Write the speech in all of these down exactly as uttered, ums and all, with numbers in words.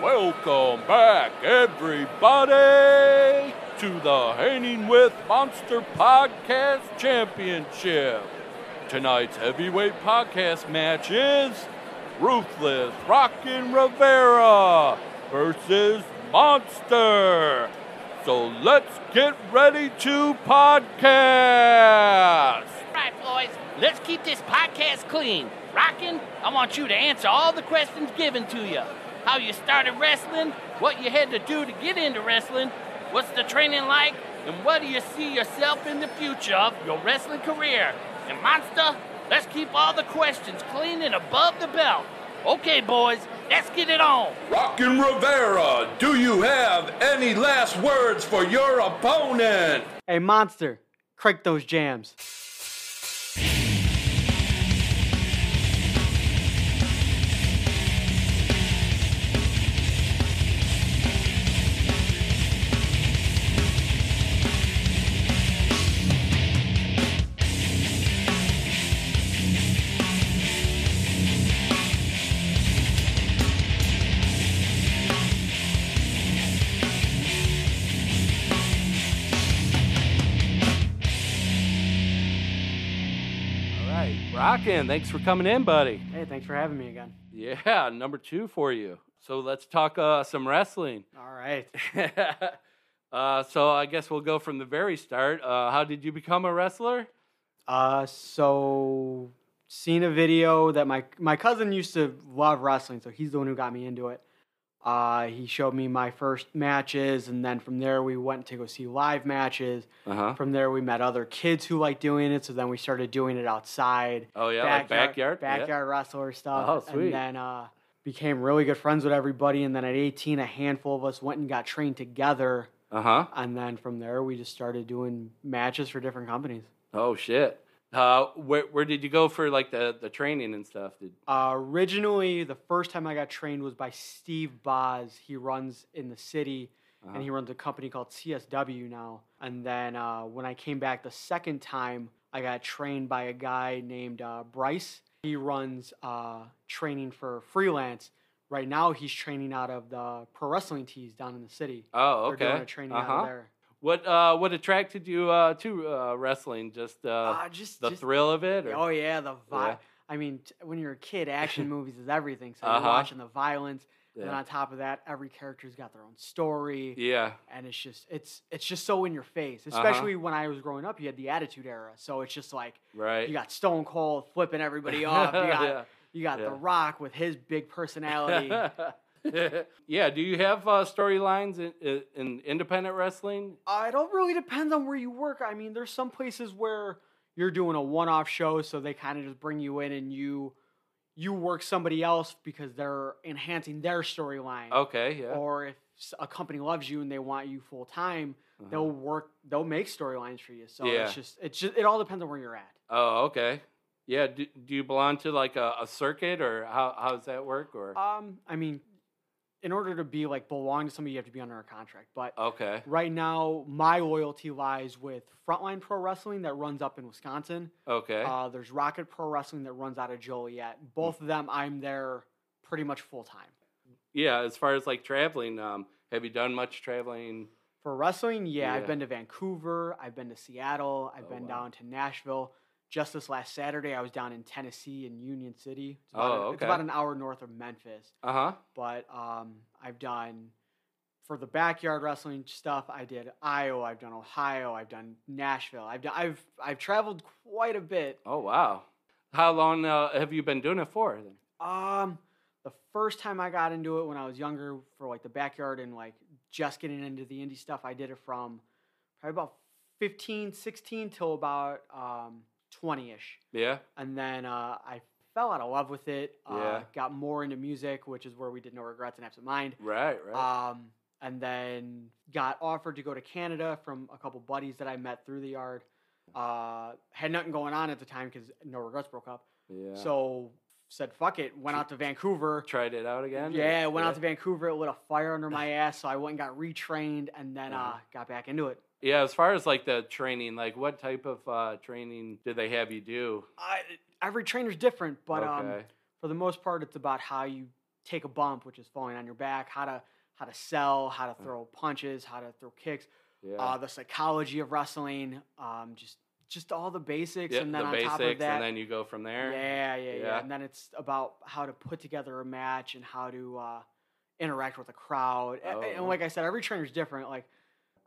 Welcome back, everybody, to the Hanging With Monster Podcast Championship. Tonight's heavyweight podcast match is Ruthless Rockin' Rivera versus Monster. So let's get ready to podcast. All right, boys, let's keep this podcast clean. Rockin', I want you to answer all the questions given to you. How you started wrestling, what you had to do to get into wrestling, what's the training like, and what do you see yourself in the future of your wrestling career? And Monster, let's keep all the questions clean and above the belt. Okay, boys, let's get it on. Rockin' Rivera, do you have any last words for your opponent? Hey, Monster, crank those jams. Rockin', thanks for coming in, buddy. Hey, thanks for having me again. Yeah, number two for you. So let's talk uh, some wrestling. All right. uh, so I guess we'll go from the very start. Uh, how did you become a wrestler? Uh, so seen a video that my my cousin used to love wrestling, so he's the one who got me into it. Uh, he showed me my first matches, and then from there we went to go see live matches. Uh-huh. From there we met other kids who liked doing it, so then we started doing it outside. Oh, yeah, backyard, like backyard? Backyard yeah. Wrestler stuff. Oh, sweet. And then uh, became really good friends with everybody, and then at eighteen, a handful of us went and got trained together. Uh-huh. And then from there we just started doing matches for different companies. Oh, shit. Uh, where where did you go for like the, the training and stuff? Did... Uh, originally, the first time I got trained was by Steve Boz. He runs in the city, uh-huh. and he runs a company called C S W now. And then uh, when I came back the second time, I got trained by a guy named uh, Bryce. He runs uh, training for freelance. Right now, he's training out of the Pro Wrestling Tees down in the city. Oh, okay. They're doing a training uh-huh. out of there. What uh what attracted you uh to uh, wrestling? Just uh, uh just the just, thrill of it? Or? Oh yeah, the vibe. Yeah. I mean, t- when you're a kid, action movies is everything. So uh-huh. you're watching the violence, yeah. and then on top of that, every character's got their own story. Yeah, and it's just it's it's just so in your face. Especially uh-huh. when I was growing up, you had the Attitude Era, so it's just like right. you got Stone Cold flipping everybody off. You got yeah. you got yeah. The Rock with his big personality. Yeah, do you have uh, storylines in, in, in independent wrestling? Uh, it all really depends on where you work. I mean, there's some places where you're doing a one-off show, so they kind of just bring you in and you you work somebody else because they're enhancing their storyline. Okay, yeah. Or if a company loves you and they want you full-time, uh-huh. they'll work, they'll make storylines for you. So yeah. it's just, it's just, it all depends on where you're at. Oh, okay. Yeah, do, do you belong to like a, a circuit, or how, how does that work? Or um, I mean... in order to be like belong to somebody, you have to be under a contract. But okay. right now, my loyalty lies with Frontline Pro Wrestling that runs up in Wisconsin. Okay. Uh, there's Rocket Pro Wrestling that runs out of Joliet. Both of them, I'm there pretty much full time. Yeah, as far as like traveling, um, have you done much traveling? For wrestling, yeah, yeah. I've been to Vancouver. I've been to Seattle. I've oh, been wow. down to Nashville. Just this last Saturday, I was down in Tennessee in Union City. It's about, oh, okay. It's about an hour north of Memphis. Uh-huh. But um, I've done, for the backyard wrestling stuff, I did Iowa, I've done Ohio, I've done Nashville. I've done, I've I've traveled quite a bit. Oh, wow. How long uh, have you been doing it for? Then? Um, the first time I got into it when I was younger for like the backyard and like just getting into the indie stuff, I did it from probably about fifteen, sixteen till about... Um, twenty-ish. Yeah. And then uh, I fell out of love with it. Uh, yeah. Got more into music, which is where we did No Regrets and Absent Mind. Right, right. Um, and then got offered to go to Canada from a couple buddies that I met through the yard. Uh, had nothing going on at the time because No Regrets broke up. Yeah. So said, fuck it. Went out to Vancouver. Tried it out again? Yeah, went yeah. out to Vancouver. It lit a fire under my ass, so I went and got retrained and then uh-huh. uh, got back into it. Yeah, as far as like the training, like what type of uh, training did they have you do? Uh, every trainer's different, but okay. um, for the most part, it's about how you take a bump, which is falling on your back, how to how to sell, how to throw punches, how to throw kicks, yeah. uh, the psychology of wrestling, um, just just all the basics. Yep, and then the on basics, top of that, and then you go from there. Yeah, yeah, yeah, yeah. And then it's about how to put together a match and how to uh, interact with the crowd. Oh. And, and like I said, every trainer's different. Like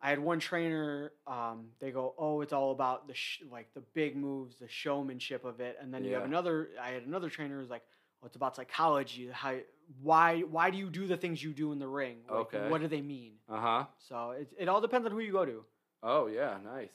I had one trainer, um, they go, oh, it's all about the sh- like the big moves, the showmanship of it. And then you yeah. have another, I had another trainer who's like, well, it's about psychology. How, why, why do you do the things you do in the ring? Like, okay. What do they mean? Uh huh. So it it all depends on who you go to. Oh yeah, nice.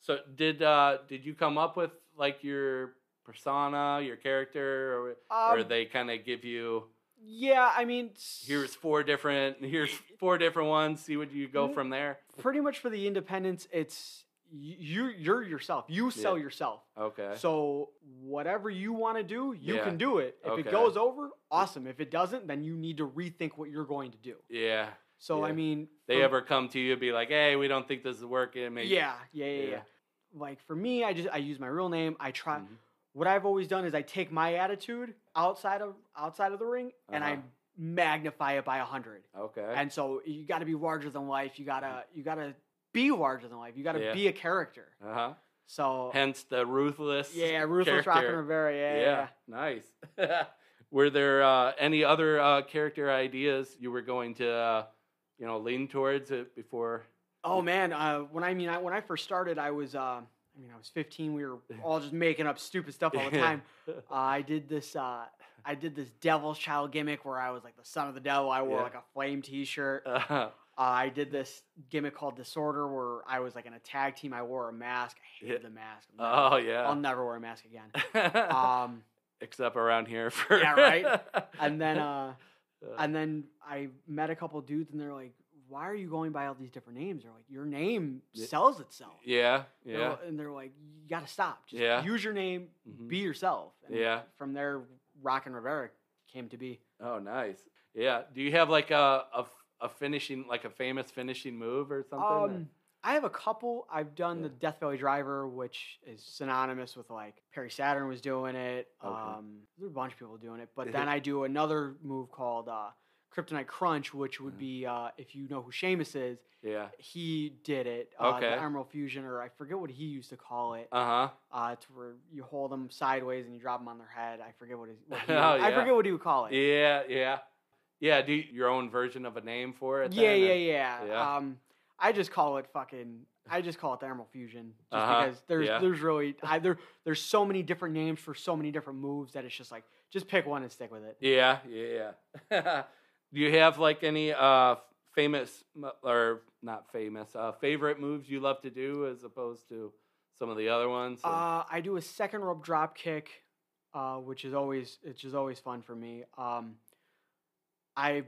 So did uh, did you come up with like your persona, your character, or, um, or they kind of give you? Yeah, I mean, here's four different. Here's four different ones. See what you go from there. Pretty much for the independents, it's. You, you're yourself. You sell yeah. yourself. Okay. So whatever you want to do, you yeah. can do it. If okay. it goes over, awesome. If it doesn't, then you need to rethink what you're going to do. Yeah. So, yeah. I mean. They for, ever come to you and be like, hey, we don't think this is working. Maybe. Yeah. Yeah, yeah, yeah, yeah. Like, for me, I just I use my real name. I try. Mm-hmm. What I've always done is I take my attitude outside of outside of the ring, uh-huh. and I magnify it by one hundred. Okay. And so you got to be larger than life. You got to you got to. Be larger than life. You got to yeah. be a character. Uh huh. So hence the ruthless. Yeah, ruthless Rockin' Rivera. Yeah, yeah, yeah. Nice. Were there uh, any other uh, character ideas you were going to, uh, you know, lean towards it before? Oh man, uh, when I mean I, when I first started, I was, uh, I mean, I was fifteen. We were all just making up stupid stuff all the time. uh, I did this. Uh, I did this devil's child gimmick where I was like the son of the devil. I wore yeah. like a flame T-shirt. Uh-huh. Uh, I did this gimmick called Disorder where I was like in a tag team. I wore a mask. I hated yeah. the mask. Never, oh, yeah. I'll never wear a mask again. Um, Except around here. For yeah, right? And then uh, and then I met a couple dudes, and they're like, why are you going by all these different names? They're like, your name sells itself. Yeah, yeah. You know, and they're like, you got to stop. Just yeah. use your name, mm-hmm. be yourself. And yeah. from there, Rockin' Rivera came to be. Oh, nice. Yeah. Do you have like a... a A finishing, like a famous finishing move or something? Um, I have a couple. I've done yeah. the Death Valley Driver, which is synonymous with like Perry Saturn was doing it. Okay. Um, there's a bunch of people doing it. But then I do another move called uh, Kryptonite Crunch, which would be uh, if you know who Sheamus is. Yeah. He did it. Uh, okay. The Emerald Fusion, or I forget what he used to call it. Uh-huh. Uh, it's where you hold them sideways and you drop them on their head. I forget what, his, what he. oh, yeah. I forget what he would call it. Yeah. Yeah. Yeah, do your own version of a name for it. Yeah, then, yeah, yeah, yeah. Um, I just call it fucking. I just call it the Emerald Fusion, just uh-huh. because there's yeah. there's really I, there there's so many different names for so many different moves that it's just like just pick one and stick with it. Yeah, yeah, yeah. Do you have like any uh famous or not famous uh favorite moves you love to do as opposed to some of the other ones? Or? Uh, I do a second rope drop kick, uh, which is always which is always fun for me. Um. I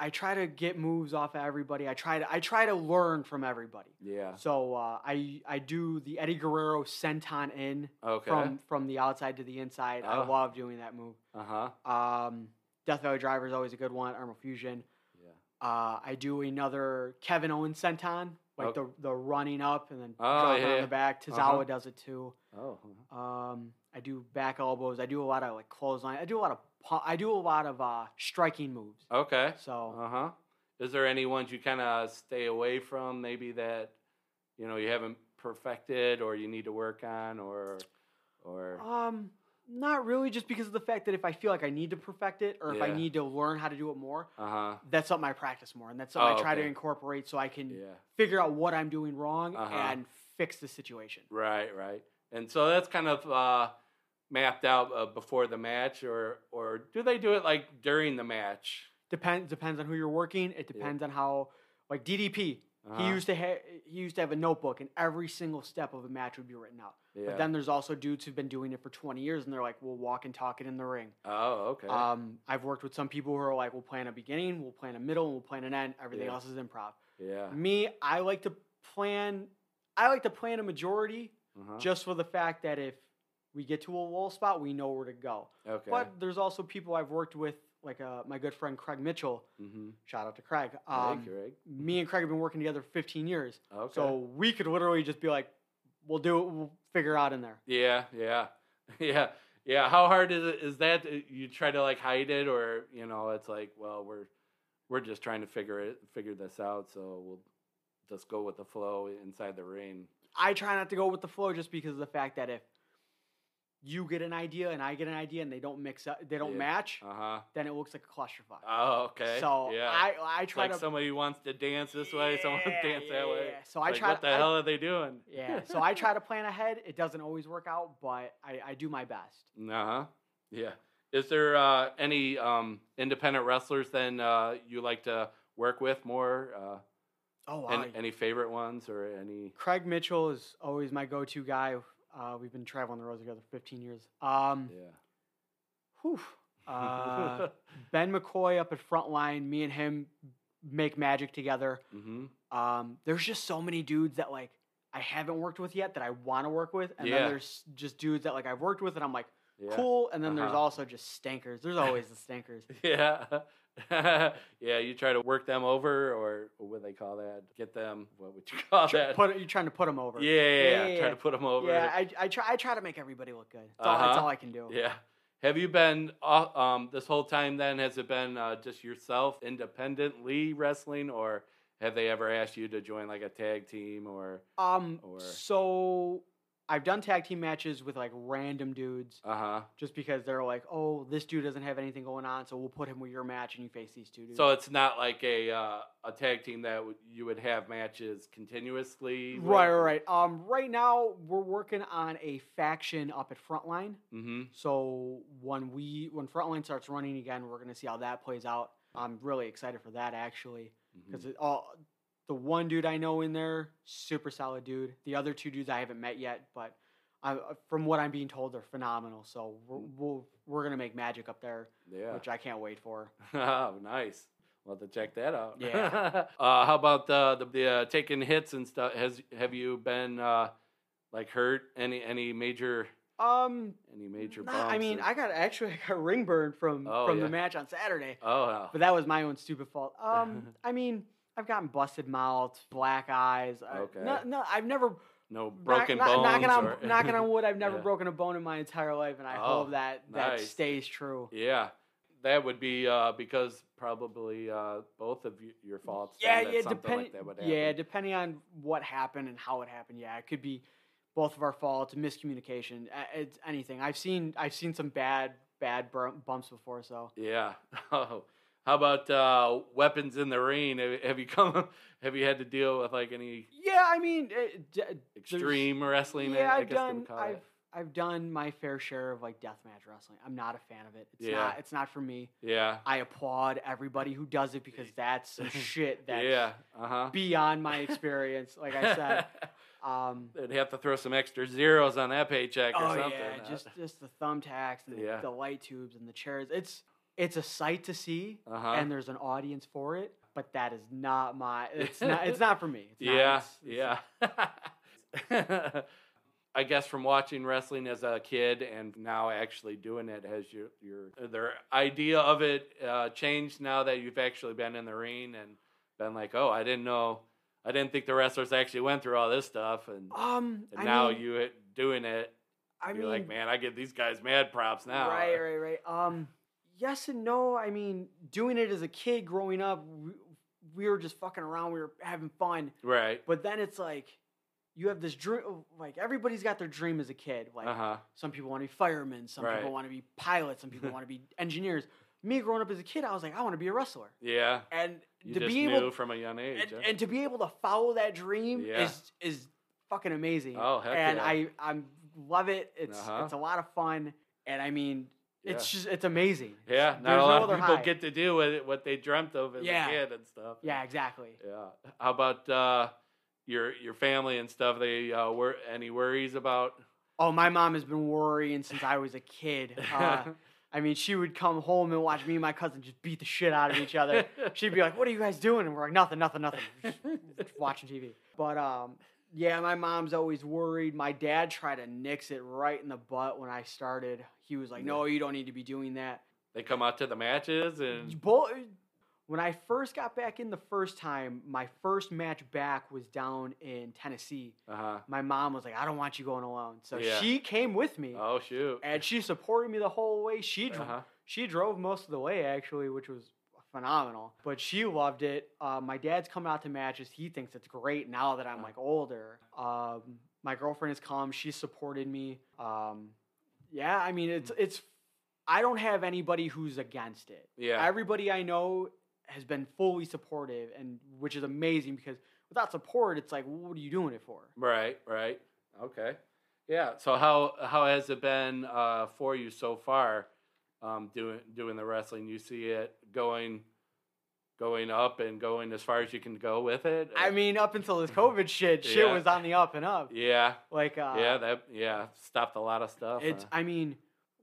I try to get moves off of everybody. I try to I try to learn from everybody. Yeah. So uh, I I do the Eddie Guerrero senton in okay. from from the outside to the inside. Uh, I love doing that move. Uh huh. Um, Death Valley Driver is always a good one. Emerald Fusion. Yeah. Uh, I do another Kevin Owens senton, like okay. the the running up and then oh, dropping yeah. on the back. Tozawa uh-huh. does it too. Oh. Uh-huh. Um, I do back elbows. I do a lot of like clothesline. I do a lot of. I do a lot of uh, striking moves. Okay. So. Uh huh. Is there any ones you kind of stay away from? Maybe that, you know, you haven't perfected, or you need to work on, or, or. Um, not really. Just because of the fact that if I feel like I need to perfect it, or if yeah. I need to learn how to do it more, uh huh. that's something I practice more, and that's something oh, I try okay. to incorporate so I can yeah. figure out what I'm doing wrong uh-huh. and fix the situation. Right. Right. And so that's kind of. Uh, mapped out uh, before the match, or or do they do it like during the match? Depends depends on who you're working. It depends yeah. on how, like D D P. Uh-huh. He used to ha- he used to have a notebook, and every single step of a match would be written out. Yeah. But then there's also dudes who've been doing it for twenty years, and they're like, we'll walk and talk it in the ring. Oh, okay. Um, I've worked with some people who are like, we'll plan a beginning, we'll plan a middle, and we'll plan an end. Everything yeah. else is improv. Yeah. Me, I like to plan. I like to plan a majority, uh-huh. just for the fact that if. We get to a wall spot, we know where to go. Okay. But there's also people I've worked with, like uh, my good friend Craig Mitchell. Mm-hmm. Shout out to Craig. Um, hey, Craig. Me and Craig have been working together for fifteen years. Okay. So we could literally just be like, we'll do it, we'll figure out in there. Yeah, yeah, yeah. Yeah, how hard is it? Is that you try to like hide it, or you know, it's like, well, we're we're just trying to figure it figure this out, so we'll just go with the flow inside the ring. I try not to go with the flow just because of the fact that if you get an idea and I get an idea and they don't mix up, they don't yeah. match, uh-huh. then it looks like a clusterfuck. Oh, okay. So yeah. I I try it's like to, somebody wants to dance this way, yeah, someone dance yeah, that way. Yeah. So I like, try. What the I, hell are they doing? Yeah. So I try to plan ahead. It doesn't always work out, but I, I do my best. Uh huh. Yeah. Is there uh, any um, independent wrestlers then uh, you like to work with more? Uh, oh, wow. Any, any favorite ones or any? Craig Mitchell is always my go-to guy. Uh, we've been traveling the road together for fifteen years. Um, yeah. Whew. Uh, Ben McCoy up at Frontline, me and him make magic together. Mm-hmm. Um, there's just so many dudes that like I haven't worked with yet that I want to work with, and yeah. then there's just dudes that like I've worked with and I'm like yeah. cool, and then uh-huh. there's also just stinkers. There's always the stinkers. yeah. yeah, you try to work them over, or what do they call that? Get them. What would you call Try, that? Put, you're trying to put them over. Yeah, yeah, yeah, yeah, yeah. Try to put them over. Yeah, I, I try. I try to make everybody look good. That's, uh-huh. all, that's all I can do. Yeah. Have you been um this whole time? Then has it been uh, just yourself independently wrestling, or have they ever asked you to join like a tag team or? Um. Or... So. I've done tag team matches with, like, random dudes. Uh-huh. Just because they're like, oh, this dude doesn't have anything going on, so we'll put him with your match and you face these two dudes. So it's not like a uh, a tag team that w- you would have matches continuously? Right, right, right. Um, right now, we're working on a faction up at Frontline. Mm-hmm. So when we when Frontline starts running again, we're going to see how that plays out. I'm really excited for that, actually. Because mm-hmm. all... The one dude I know in there, super solid dude. The other two dudes I haven't met yet, but I, from what I'm being told, they're phenomenal. So we're we're, we're going to make magic up there, yeah. which I can't wait for. Oh, nice. We'll have to check that out. Yeah. uh, how about the, the, the uh, taking hits and stuff? Has Have you been, uh, like, hurt? Any any major um any major nah, bumps? I mean, or... I got actually I got ring burn from, oh, from yeah. the match on Saturday. Oh, wow. But that was my own stupid fault. Um, I mean... I've gotten busted mouth, black eyes. Okay. I, no, no, I've never. No broken knock, bones. Knocking on, or... knocking on wood, I've never yeah. broken a bone in my entire life, and I oh, hope that nice. that stays true. Yeah, that would be uh, because probably uh, both of you, your faults. Yeah, yeah, depending. Like that would happen. Yeah, depending on what happened and how it happened. Yeah, it could be both of our faults, miscommunication, it's anything. I've seen, I've seen some bad, bad bumps before. So yeah. Oh. How about uh, weapons in the ring? Have you come? Have you had to deal with like any? Yeah, I mean, it, d- extreme wrestling. Yeah, I I've guess done. I've it. I've done my fair share of like deathmatch wrestling. I'm not a fan of it. It's yeah. not. It's not for me. Yeah. I applaud everybody who does it because that's some shit that's yeah. uh-huh. beyond my experience. Like I said, um, they'd have to throw some extra zeros on that paycheck or oh, something. Yeah, uh, just just the thumbtacks and yeah. the, the light tubes and the chairs. It's. It's a sight to see, uh-huh. and there's an audience for it, but that is not my. It's not. It's not for me. It's yeah, not, it's, it's, yeah. I guess from watching wrestling as a kid and now actually doing it, has your your their idea of it uh, changed now that you've actually been in the ring and been like, oh, I didn't know, I didn't think the wrestlers actually went through all this stuff, and um, and I now mean, you doing it, I you're mean, like, man, I give these guys mad props now. Right, right, right. Um. Yes and no. I mean, doing it as a kid growing up, we, we were just fucking around. We were having fun. Right. But then it's like, you have this dream. Like, everybody's got their dream as a kid. Like, uh-huh. some people want to be firemen. Some right. people want to be pilots. Some people want to be engineers. Me growing up as a kid, I was like, I want to be a wrestler. Yeah. And you to just be able knew from a young age. And, huh? and to be able to follow that dream yeah. is is fucking amazing. Oh, heck and yeah. I I love it. It's uh-huh. it's a lot of fun. And I I mean. Yeah. It's just, it's amazing. Yeah, not There's a lot no of people high. get to do with it, what they dreamt of as yeah. a kid and stuff. Yeah, exactly. Yeah. How about uh, your your family and stuff? They uh, were any worries about? Oh, my mom has been worrying since I was a kid. Uh, I mean, she would come home and watch me and my cousin just beat the shit out of each other. She'd be like, "What are you guys doing?" And we're like, "Nothing, nothing, nothing." Just, just watching T V. But um, yeah, my mom's always worried. My dad tried to nix it right in the butt when I started. He was like, no, you don't need to be doing that. They come out to the matches and... Bo- When I first got back in the first time, my first match back was down in Tennessee. Uh-huh. My mom was like, I don't want you going alone. So yeah. she came with me. Oh, shoot. And she supported me the whole way. She, dro- uh-huh. she drove most of the way, actually, which was phenomenal. But she loved it. Uh, my dad's coming out to matches. He thinks it's great now that I'm, like, older. Um, my girlfriend has come. She supported me. Um, yeah, I mean, it's it's. I don't have anybody who's against it. Yeah. Everybody I know has been fully supportive, and which is amazing, because without support, it's like, what are you doing it for? Right, right. Okay. Yeah. So how how has it been uh, for you so far, um, doing doing the wrestling? You see it going going up and going as far as you can go with it? I mean, up until this COVID shit, shit yeah. was on the up and up. Yeah. Like uh, yeah, that yeah stopped a lot of stuff. It's huh? I mean,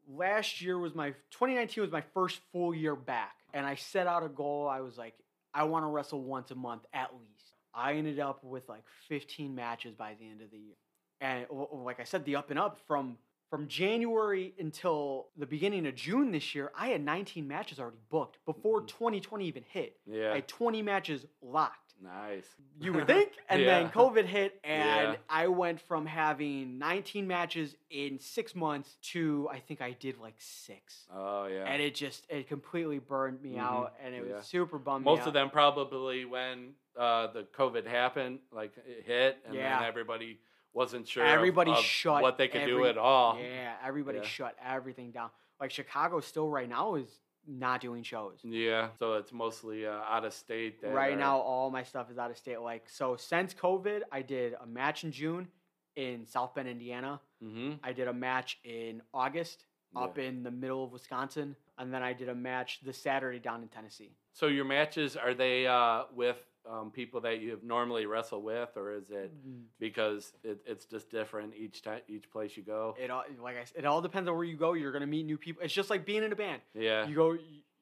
last year was my twenty nineteen was my first full year back. And I set out a goal. I was like, I want to wrestle once a month at least. I ended up with like fifteen matches by the end of the year. And like I said, the up and up from, from January until the beginning of June this year, I had nineteen matches already booked before twenty twenty even hit. Yeah. I had twenty matches locked. Nice. You would think. And yeah. then COVID hit, and yeah. I went from having nineteen matches in six months to I think I did like six. Oh, yeah. And it just, it completely burned me mm-hmm. out, and it yeah. was super bummed Most me out. Of them probably when uh, the COVID happened, like it hit, and yeah. then everybody wasn't sure everybody of, of shut what they could every, do at all. Yeah, everybody yeah. shut everything down. Like Chicago still right now is not doing shows. Yeah, so it's mostly uh, out of state. There. Right now, all my stuff is out of state. Like, so since COVID, I did a match in June in South Bend, Indiana. Mm-hmm. I did a match in August up yeah. in the middle of Wisconsin. And then I did a match this Saturday down in Tennessee. So your matches, are they uh, with um, people that you have normally wrestled with, or is it because it, it's just different each time, each place you go? It all, like I said, it all depends on where you go. You're going to meet new people. It's just like being in a band. Yeah. You go,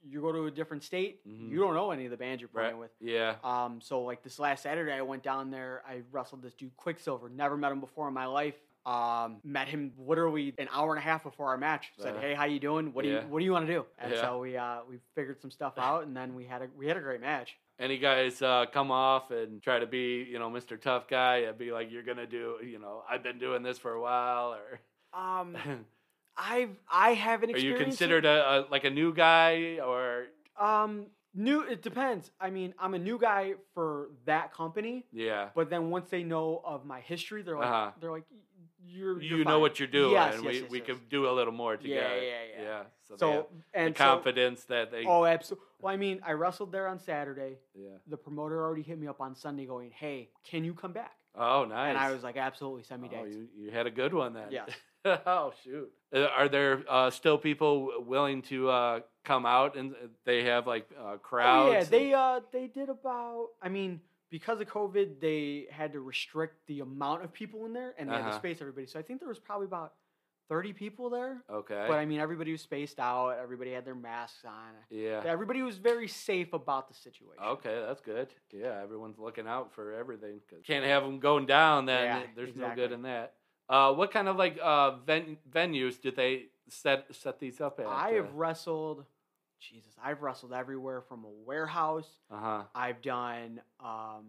you go to a different state. Mm-hmm. You don't know any of the bands you're playing right. with. Yeah. Um. So like this last Saturday, I went down there. I wrestled this dude Quicksilver. Never met him before in my life. Um, met him literally an hour and a half before our match. Said, "Hey, how you doing? What do yeah. you What do you want to do?" And yeah. so we uh, we figured some stuff out, and then we had a we had a great match. Any guys uh, come off and try to be, you know, Mister Tough Guy and be like, "You're gonna do, you know, I've been doing this for a while," or um, I've I haven't. Are you considered a, a like a new guy or um? New, it depends. I mean, I'm a new guy for that company. Yeah. But then once they know of my history, they're like, uh-huh. they're like, you're, you're you fine. Know what you're doing, yes, and yes, we, yes, we yes. could do a little more together. Yeah, yeah, yeah. yeah. So, so and the confidence so, that they. Oh, absolutely. Well, I mean, I wrestled there on Saturday. Yeah. The promoter already hit me up on Sunday, going, "Hey, can you come back?" Oh, nice. And I was like, "Absolutely, send me dates." Oh, you, you had a good one then. Yes. Oh, shoot. Are there uh, still people willing to uh, come out, and they have like uh, crowds? Oh, yeah, they uh, they did about, I mean, because of COVID, they had to restrict the amount of people in there, and they uh-huh. had to space everybody. So I think there was probably about thirty people there. Okay. But I mean, everybody was spaced out. Everybody had their masks on. Yeah. Everybody was very safe about the situation. Okay, that's good. Yeah, everyone's looking out for everything. 'Cause can't have them going down. Then yeah, there's exactly. no good in that. Uh, what kind of like uh, ven- venues did they set set these up at? I have wrestled, Jesus, I've wrestled everywhere from a warehouse. Uh-huh. I've done um,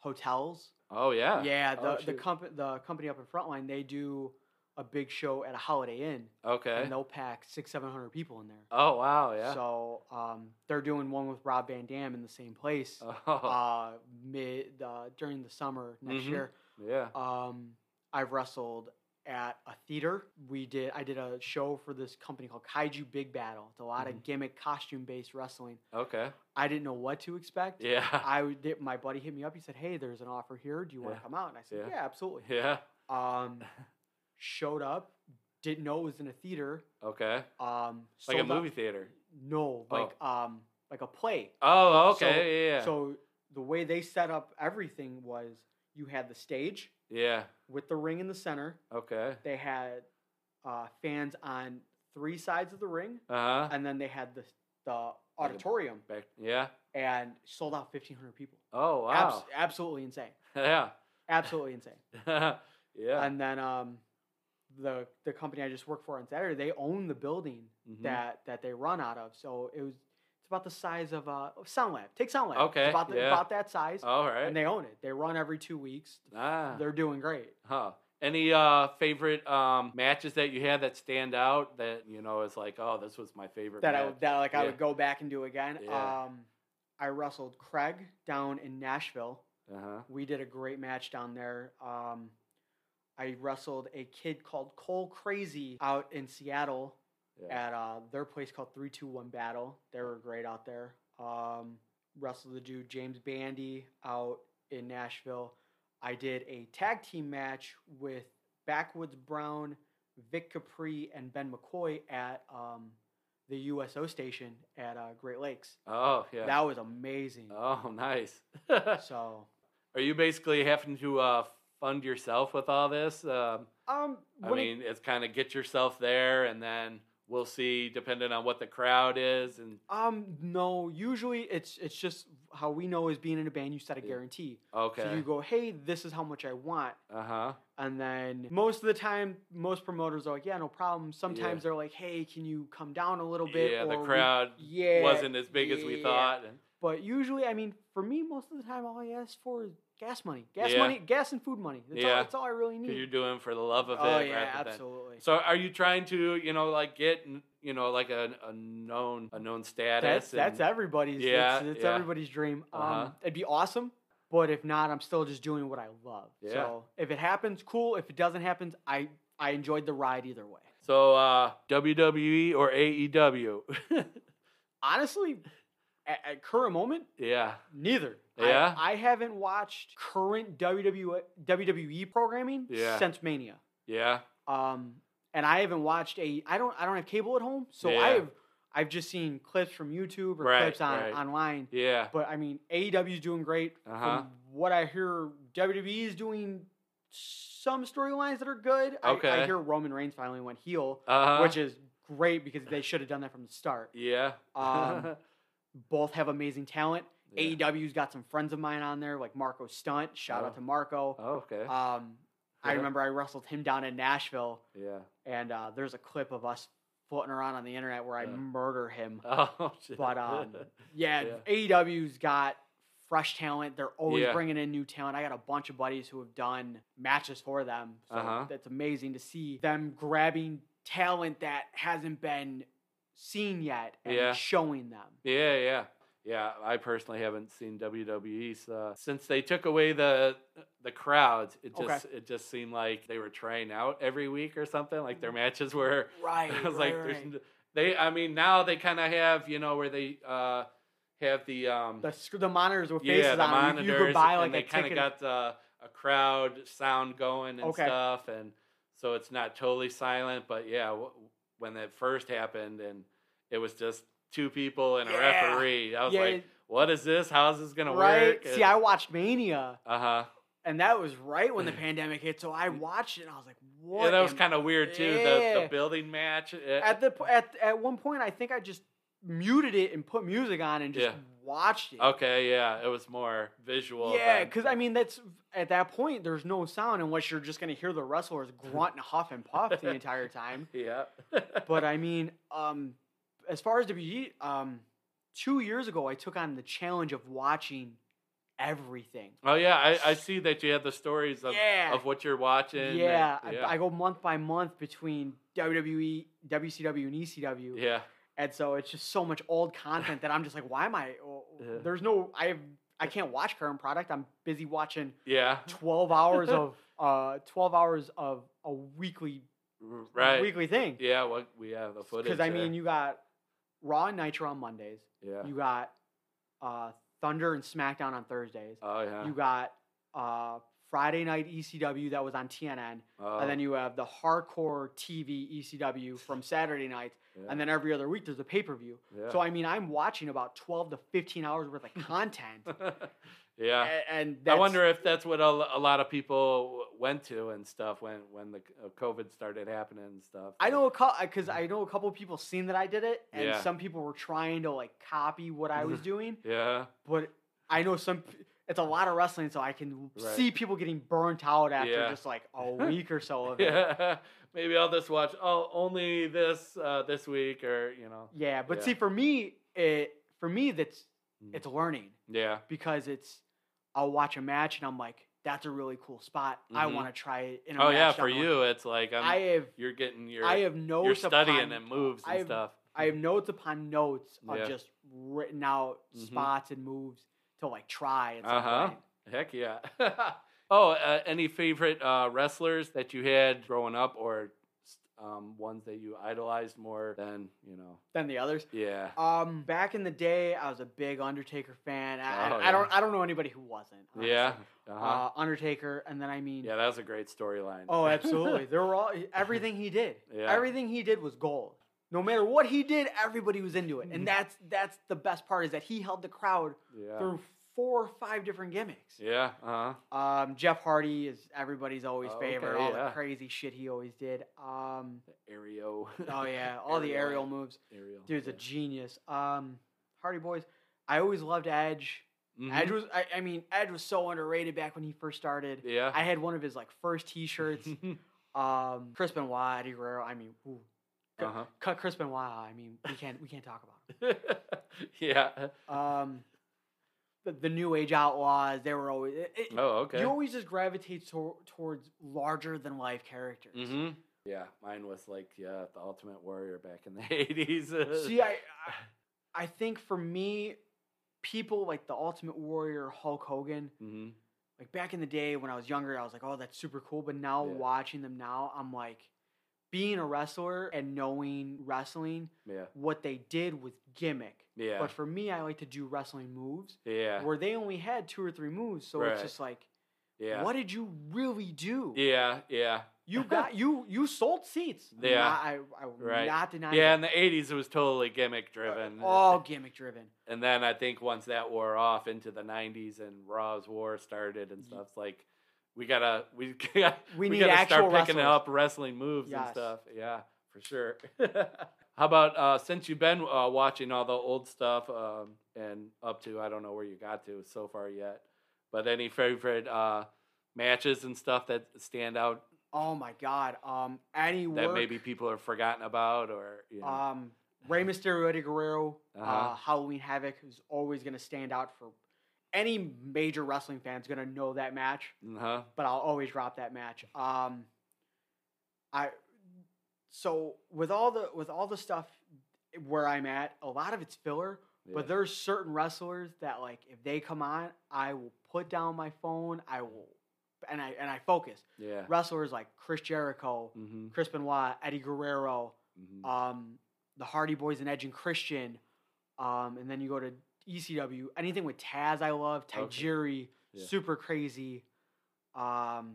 hotels. Oh yeah. Yeah, the oh, the company the company up in Frontline, they do a big show at a Holiday Inn. Okay. And they'll pack six seven hundred people in there. Oh wow, yeah. So um, they're doing one with Rob Van Dam in the same place. Oh. Uh, mid uh, during the summer next mm-hmm. year. Yeah. Um. I've wrestled at a theater. We did. I did a show for this company called Kaiju Big Battle. It's a lot mm-hmm. of gimmick, costume-based wrestling. Okay. I didn't know what to expect. Yeah. I did, my buddy hit me up. He said, "Hey, there's an offer here. Do you yeah. want to come out?" And I said, "Yeah, yeah absolutely." Yeah. Um, showed up. Didn't know it was in a theater. Okay. Um, like a movie up, theater. No, like oh. um, like a play. Oh, okay, so, yeah. So the way they set up everything was you had the stage. Yeah. With the ring in the center. Okay. They had uh, fans on three sides of the ring. Uh-huh. And then they had the the auditorium. Back, yeah. And sold out fifteen hundred people. Oh, wow. Abs- absolutely insane. Yeah. Absolutely insane. Yeah. And then um, the the company I just worked for on Saturday, they own the building mm-hmm. that, that they run out of. So it was It's about the size of uh, Sound Lab. Take Sound Lab. Okay. It's about, the, yeah. about that size. All right. And they own it. They run every two weeks. Ah. They're doing great. Huh. Any uh, favorite um, matches that you had that stand out that, you know, is like, oh, this was my favorite that match? I would, that like, yeah. I would go back and do again. Yeah. Um, I wrestled Craig down in Nashville. Uh-huh. We did a great match down there. Um, I wrestled a kid called Cole Crazy out in Seattle yeah. at uh, their place called three two one Battle. They were great out there. Um, wrestled the dude James Bandy out in Nashville. I did a tag team match with Backwoods Brown, Vic Capri, and Ben McCoy at um, the U S O station at uh, Great Lakes. Oh, yeah. That was amazing. Oh, nice. So, are you basically having to uh, fund yourself with all this? Um, um, I mean, it, it's kind of get yourself there, and then we'll see, depending on what the crowd is. And um, no, usually it's it's just... how we know is being in a band, you set a guarantee. Okay. So you go, hey, this is how much I want. Uh-huh. And then most of the time, most promoters are like, yeah, no problem. Sometimes yeah. they're like, hey, can you come down a little bit? Yeah, or the crowd we, yeah, wasn't as big yeah. as we thought. But usually, I mean, for me, most of the time, all I ask for is gas money. Gas yeah. money, gas and food money. That's, yeah. all, that's all I really need. You're doing for the love of oh, it. Oh, yeah, absolutely. That. So are you trying to, you know, like get... you know, like a, a known a known status. That's, and, that's everybody's. Yeah, that's, that's yeah. everybody's dream. Um, uh-huh. It'd be awesome, but if not, I'm still just doing what I love. Yeah. So if it happens, cool. If it doesn't happen, I, I enjoyed the ride either way. So uh, W W E or A E W? Honestly, at, at current moment, yeah, neither. Yeah, I, I haven't watched current W W E programming yeah. since Mania. Yeah. Um. And I haven't watched a I don't I don't have cable at home, so yeah. I have I've just seen clips from YouTube or right, clips on right. online. Yeah. But I mean, A E W is doing great. Uh-huh. From what I hear, W W E is doing some storylines that are good. Okay. I, I hear Roman Reigns finally went heel, uh-huh. which is great because they should have done that from the start. Yeah. um, both have amazing talent. Yeah. A E W's got some friends of mine on there, like Marco Stunt. Shout oh. out to Marco. Oh, okay. Um. I remember I wrestled him down in Nashville. Yeah. And uh, there's a clip of us floating around on the internet where I yeah. murder him. Oh, shit. But um, yeah, yeah, A E W's got fresh talent. They're always yeah. bringing in new talent. I got a bunch of buddies who have done matches for them. So uh-huh. that's amazing to see them grabbing talent that hasn't been seen yet and yeah. showing them. Yeah, yeah. Yeah, I personally haven't seen W W E so. Since they took away the the crowds. It just okay. it just seemed like they were trying out every week or something. Like their matches were right. I was right, like, right. There's, they. I mean, now they kind of have you know where they uh, have the um the, the monitors with faces yeah, the on. Monitors, you, you could buy like and a they kind of got the, a crowd sound going and okay. stuff, and so it's not totally silent. But yeah, w- when that first happened, and it was just. Two people and yeah. a referee. I was yeah. like, what is this? How is this going right? to work? And... see, I watched Mania. Uh-huh. And that was right when the pandemic hit, so I watched it, and I was like, what? Yeah, that was kind of weird, too, yeah. the, the building match. It... At the at at one point, I think I just muted it and put music on and just yeah. watched it. Okay, yeah. It was more visual. Yeah, because, I mean, that's at that point, there's no sound unless you're just going to hear the wrestlers grunt and huff and puff the entire time. Yeah. But, I mean... um. As far as W W E, um, two years ago, I took on the challenge of watching everything. Oh, yeah. I, I see that you had the stories of, yeah. of what you're watching. Yeah. And, yeah. I, I go month by month between W W E, W C W, and E C W. Yeah. And so it's just so much old content that I'm just like, why am I? Oh, yeah. There's no, I have, I can't watch current product. I'm busy watching yeah. twelve hours of, uh, twelve hours of a weekly, right. weekly thing. Yeah. Well, we have the footage. Because I mean, yeah. you got Raw and Nitro on Mondays. Yeah. You got uh, Thunder and SmackDown on Thursdays. Oh, yeah. You got uh, Friday night E C W that was on T N N. Oh. And then you have the hardcore T V E C W from Saturday night. Yeah. And then every other week there's a pay-per-view. Yeah. So, I mean, I'm watching about twelve to fifteen hours worth of content. yeah. And that's, I wonder if that's what a lot of people went to and stuff when, when the COVID started happening and stuff. I know a couple, because I know a couple of people seen that I did it, and yeah. some people were trying to like copy what I was doing. yeah. But I know some, it's a lot of wrestling, so I can right. see people getting burnt out after yeah. just like a week or so of it. yeah. Maybe I'll just watch, oh, only this uh, this week or, you know. Yeah, but yeah. see, for me, it for me, that's it's learning. Yeah. Because it's, I'll watch a match and I'm like, that's a really cool spot. Mm-hmm. I want to try it. In a oh match yeah, for you, it's like I'm, I have, you're getting your I have notes you're studying upon, and moves and I have, stuff. I have notes upon notes of yeah. just written out mm-hmm. spots and moves to like try. And stuff uh-huh. Like Heck yeah. oh, uh, any favorite uh, wrestlers that you had growing up, or um, ones that you idolized more than you know than the others? Yeah. Um, back in the day, I was a big Undertaker fan. I, oh, I, yeah. I don't I don't know anybody who wasn't. Honestly. Yeah. Uh-huh. Uh, Undertaker, and then I mean, yeah, that was a great storyline. Oh, absolutely! There were all everything he did. Yeah. Everything he did was gold. No matter what he did, everybody was into it, and that's that's the best part is that he held the crowd yeah. through four or five different gimmicks. Yeah. Uh huh. Um, Jeff Hardy is everybody's always oh, favorite. Okay, all yeah. the crazy shit he always did. Um, the aerial. Oh yeah, all aerial. the aerial moves. Aerial. Dude's yeah. a genius. Um, Hardy Boys. I always loved Edge. Mm-hmm. Edge was, I, I mean, Edge was so underrated back when he first started. Yeah. I had one of his, like, first T-shirts. um, Chris Benoit, Eddie Guerrero, I mean, ooh. Uh-huh. Cut Chris Benoit, I mean, we can't, we can't talk about him. yeah. Um, the, the New Age Outlaws, they were always... It, it, oh, okay. You always just gravitate to, towards larger-than-life characters. Mm-hmm. Yeah, mine was, like, yeah, the Ultimate Warrior back in the eighties. See, I, I, I think for me... People like the Ultimate Warrior, Hulk Hogan, mm-hmm. like back in the day when I was younger, I was like, oh, that's super cool. But now yeah. watching them now, I'm like, being a wrestler and knowing wrestling, yeah. what they did was gimmick. Yeah. But for me, I like to do wrestling moves yeah. where they only had two or three moves. So right. it's just like, yeah. what did you really do? Yeah, yeah. You got you you sold seats. Yeah. Not, I I will right. not deny Yeah, that. In the eighties it was totally gimmick driven. All gimmick driven. And then I think once that wore off into the nineties and Raw's War started and stuff, it's like we gotta we gotta, we, we need gotta start picking wrestlers. up wrestling moves yes. and stuff. Yeah, for sure. How about uh, since you've been uh, watching all the old stuff um, and up to I don't know where you got to so far yet, but any favorite uh, matches and stuff that stand out? Oh my God! Um, any work that maybe people are forgotten about, or you know. um, Rey Mysterio, Eddie Guerrero, uh-huh. uh, Halloween Havoc is always going to stand out for any major wrestling fan's going to know that match. Uh-huh. But I'll always drop that match. Um, I so with all the with all the stuff where I'm at, a lot of it's filler. Yeah. But there's certain wrestlers that like if they come on, I will put down my phone. I will. And I and I focus. Yeah. Wrestlers like Chris Jericho, mm-hmm. Chris Benoit, Eddie Guerrero, mm-hmm. um, the Hardy Boys and Edge and Christian, um, and then you go to E C W. Anything with Taz, I love. Tajiri, okay. yeah. Super Crazy. Um,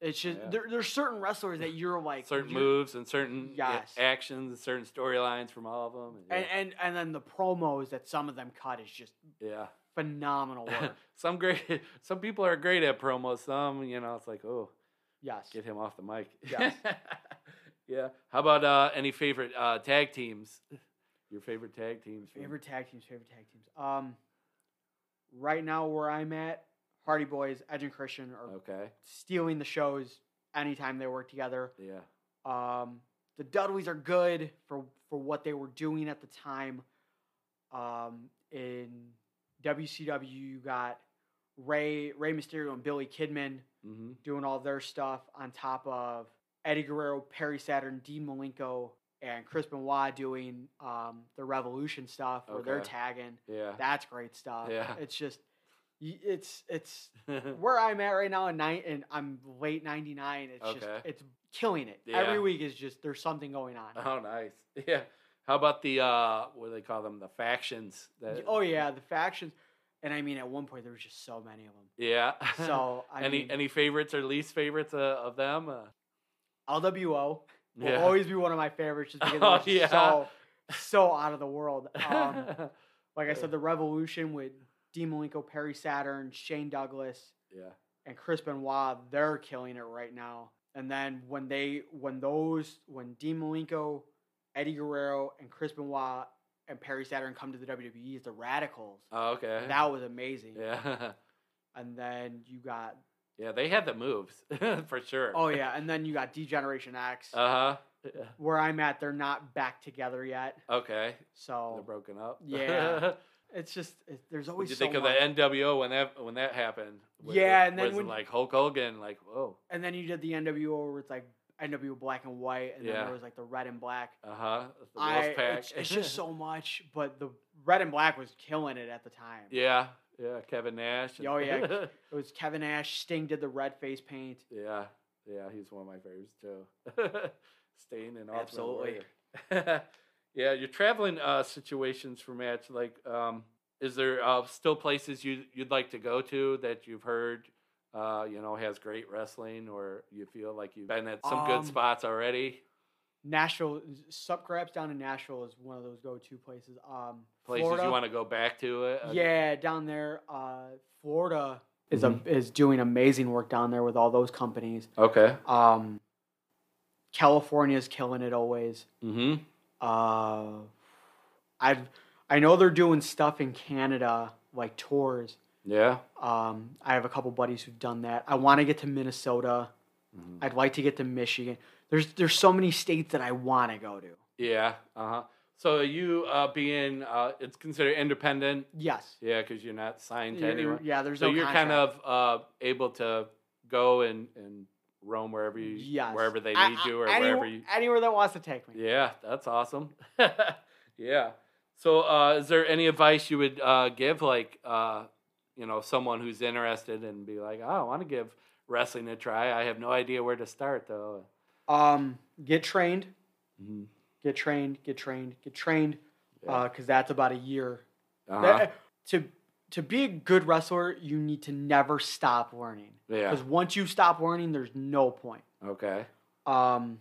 it's just yeah. there. There's certain wrestlers that you're like certain you're, moves and certain yes. yeah, actions, and certain storylines from all of them, and, yeah. and and and then the promos that some of them cut is just yeah. phenomenal work. some great, some people are great at promos. Some, you know, it's like, oh, yes, get him off the mic. Yes. yeah. How about uh, any favorite uh, tag teams? Your favorite tag teams? Favorite from... tag teams. Favorite tag teams. Um, right now where I'm at, Hardy Boys, Edge and Christian are okay. stealing the shows anytime they work together. Yeah. Um, the Dudleys are good for for what they were doing at the time. Um, in W C W, you got Rey, Rey Mysterio and Billy Kidman mm-hmm. doing all their stuff on top of Eddie Guerrero, Perry Saturn, Dean Malenko, and Chris Benoit doing um, the Revolution stuff where okay. they're tagging. Yeah. That's great stuff. Yeah. It's just, it's it's where I'm at right now, in nine, and I'm late ninety-nine. It's okay. just, it's killing it. Yeah. Every week is just, there's something going on. Oh, nice. Yeah. How about the, uh, what do they call them, the factions? That... Oh, yeah, the factions. And, I mean, at one point, there was just so many of them. Yeah. So, I any, mean... Any favorites or least favorites uh, of them? Uh... L W O yeah. will always be one of my favorites just because oh, they're yeah. so, so out of the world. Um, like I said, the Revolution with Dean Malenko, Perry Saturn, Shane Douglas, yeah, and Chris Benoit, they're killing it right now. And then when they, when those, when Dean Malenko... Eddie Guerrero and Chris Benoit and Perry Saturn come to the W W E as the Radicals. Oh, okay. That was amazing. Yeah. And then you got... Yeah, they had the moves, for sure. Oh, yeah. And then you got D-Generation X. Uh-huh. Yeah. Where I'm at, they're not back together yet. Okay. So they're broken up. Yeah. It's just it, there's always. Did you so think much. Of the N W O when that when that happened? Where, yeah, and then when, like Hulk Hogan, like whoa. And then you did the N W O where it's like N W O black and white, and yeah. then there was like the red and black. Uh huh. The Wolfpack. It's, it's just so much, but the red and black was killing it at the time. Yeah. Yeah, Kevin Nash. And oh yeah, it was Kevin Nash. Sting did the red face paint. Yeah, yeah, he's one of my favorites too. Sting and absolutely. Yeah, your traveling uh, situations for match. Like, um, is there uh, still places you you'd like to go to that you've heard, uh, you know, has great wrestling, or you feel like you've been at some um, good spots already? Nashville, Sup Craps down in Nashville is one of those go-to places. Um, places Florida, you want to go back to it? Yeah, down there, uh, Florida is mm-hmm. a, is doing amazing work down there with all those companies. Okay. Um, California is killing it always. Mm-hmm. Uh, I I know they're doing stuff in Canada like tours. Yeah. Um, I have a couple buddies who've done that. I want to get to Minnesota. Mm-hmm. I'd like to get to Michigan. There's there's so many states that I want to go to. Yeah, uh-huh. So you uh, being, uh, it's considered independent? Yes. Yeah, because you're not signed to anyone. Yeah, there's so no So you're contract. Kind of uh, able to go and, and roam wherever you yes. wherever they I, need I, you or anywhere, wherever you... Anywhere that wants to take me. Yeah, that's awesome. Yeah. So uh, is there any advice you would uh, give, like, uh, you know, someone who's interested and be like, oh, I want to give wrestling a try. I have no idea where to start, though. Um, get trained, mm-hmm. get trained, get trained, get trained. Yeah. Uh, cause that's about a year uh-huh. that, to, to be a good wrestler. You need to never stop learning. Yeah. Cause once you stop learning, there's no point. Okay. Um,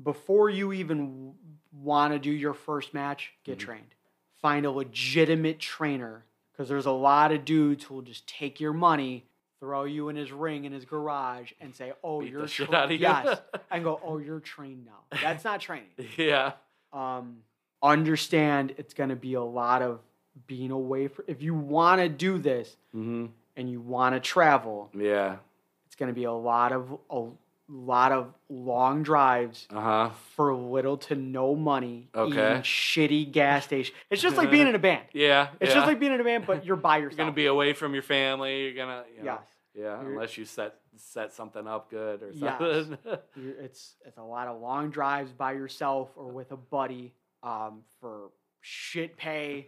before you even want to do your first match, get mm-hmm. trained, find a legitimate trainer. Cause there's a lot of dudes who will just take your money, throw you in his ring in his garage and say, "Oh, Beat you're tra- you. yes," and go, "Oh, you're trained now." That's not training. Yeah. Um, understand it's going to be a lot of being away for. If you want to do this mm-hmm. and you want to travel, yeah, it's going to be a lot of a lot of long drives uh-huh. for little to no money. Okay. Eating shitty gas station. It's just like being in a band. Yeah. It's yeah. just like being in a band, but you're by yourself. You're going to be away from your family. You're going to. You know. Yes. Yeah, unless you set set something up good or something. Yes. It's it's a lot of long drives by yourself or with a buddy um, for shit pay,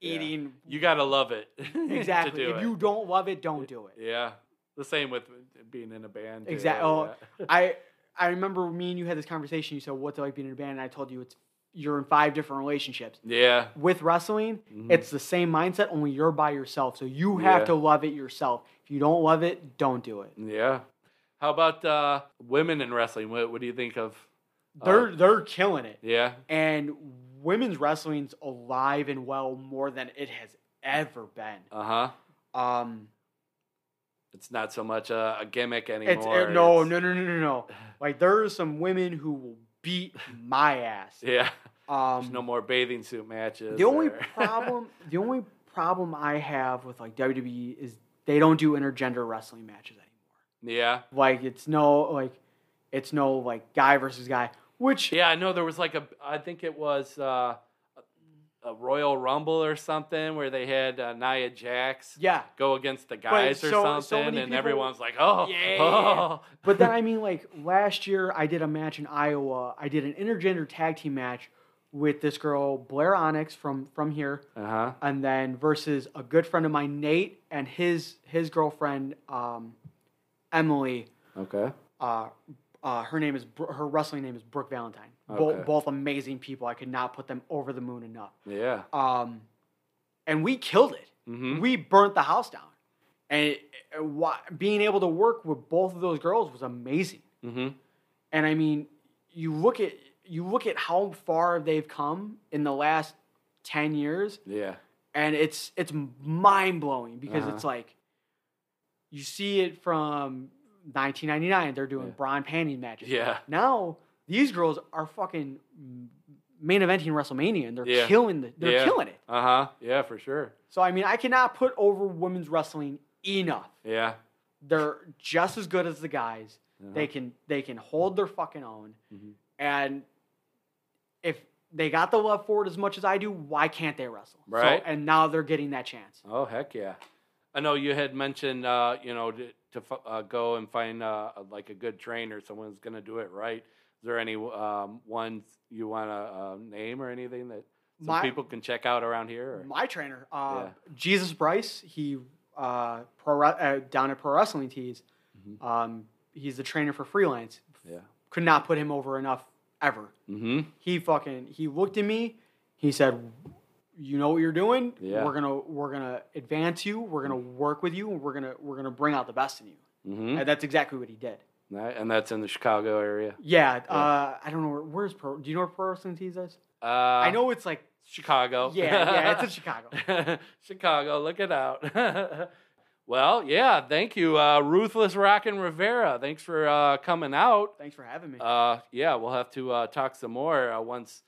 eating. Yeah. You gotta love it. Exactly. If it. you don't love it, don't do it. Yeah, the same with being in a band. Exactly. Oh, I I remember me and you had this conversation. You said, "What's it like being in a band?" And I told you it's you're in five different relationships. Yeah. With wrestling, mm-hmm. it's the same mindset. Only you're by yourself, so you have yeah. to love it yourself. If you don't love it, don't do it. Yeah. How about uh, women in wrestling? What, what do you think of? Uh, they're they're killing it. Yeah. And women's wrestling's alive and well more than it has ever been. Uh huh. Um, it's not so much a, a gimmick anymore. It's, it, no, it's... no, no, no, no, no. Like there are some women who will beat my ass. Yeah. Um, There's no more bathing suit matches. The only or... problem, the only problem I have with like W W E is. They don't do intergender wrestling matches anymore. Yeah. Like, it's no, like, it's no, like, guy versus guy, which... Yeah, I know there was, like, a, I think it was uh, a Royal Rumble or something where they had uh, Nia Jax yeah. go against the guys but or so, something, so and people, everyone's like, oh, yeah. oh. But then, I mean, like, last year I did a match in Iowa. I did an intergender tag team match with this girl, Blair Onyx, from, from here. Uh-huh. And then versus a good friend of mine, Nate, and his his girlfriend, um, Emily. Okay. Uh, uh, her name is her wrestling name is Brooke Valentine. Okay. Bo- both amazing people. I could not put them over the moon enough. Yeah. Um, and we killed it. Mm-hmm. We burnt the house down. And it, it, it, being able to work with both of those girls was amazing. Mm-hmm. And, I mean, you look at... You look at how far they've come in the last ten years. Yeah. And it's it's mind-blowing because uh-huh. it's like you see it from nineteen ninety-nine. They're doing yeah. bra and panties matches. Yeah. Now these girls are fucking main eventing WrestleMania and they're yeah. killing the, they're yeah. killing it. Uh-huh. Yeah, for sure. So, I mean, I cannot put over women's wrestling enough. Yeah. They're just as good as the guys. Uh-huh. They can they can hold their fucking own. Mm-hmm. And if they got the love for it as much as I do, why can't they wrestle? Right. So, and now they're getting that chance. Oh, heck yeah. I know you had mentioned, uh, you know, to, to uh, go and find uh, like a good trainer, someone who's going to do it right. Is there any um, ones you want to uh, name or anything that some my, people can check out around here? Or? My trainer, uh, yeah. Jesus Bryce, he uh, pro, uh, down at Pro Wrestling Tees. Mm-hmm. Um, he's the trainer for Freelance. Yeah, could not put him over enough ever. Mm-hmm. He fucking he looked at me. He said, "You know what you're doing. Yeah. We're gonna we're gonna advance you. We're gonna work with you. And we're gonna we're gonna bring out the best in you." Mm-hmm. And that's exactly what he did. And that's in the Chicago area. Yeah, yeah. Uh, I don't know where, where's Pro. Do you know where Pro Wrestling Tees is? Uh, I know it's like Chicago. Yeah, yeah, it's in Chicago. Chicago, look it out. Well, yeah, thank you, uh, Ruthless Rockin' Rivera. Thanks for uh, coming out. Thanks for having me. Uh, yeah, we'll have to uh, talk some more uh, once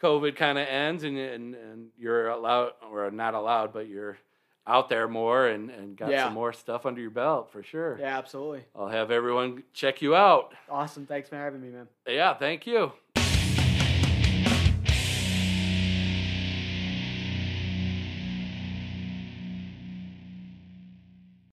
COVID kind of ends and, and and you're allowed, or not allowed, but you're out there more and, and got yeah. some more stuff under your belt for sure. Yeah, absolutely. I'll have everyone check you out. Awesome. Thanks for having me, man. Yeah, thank you.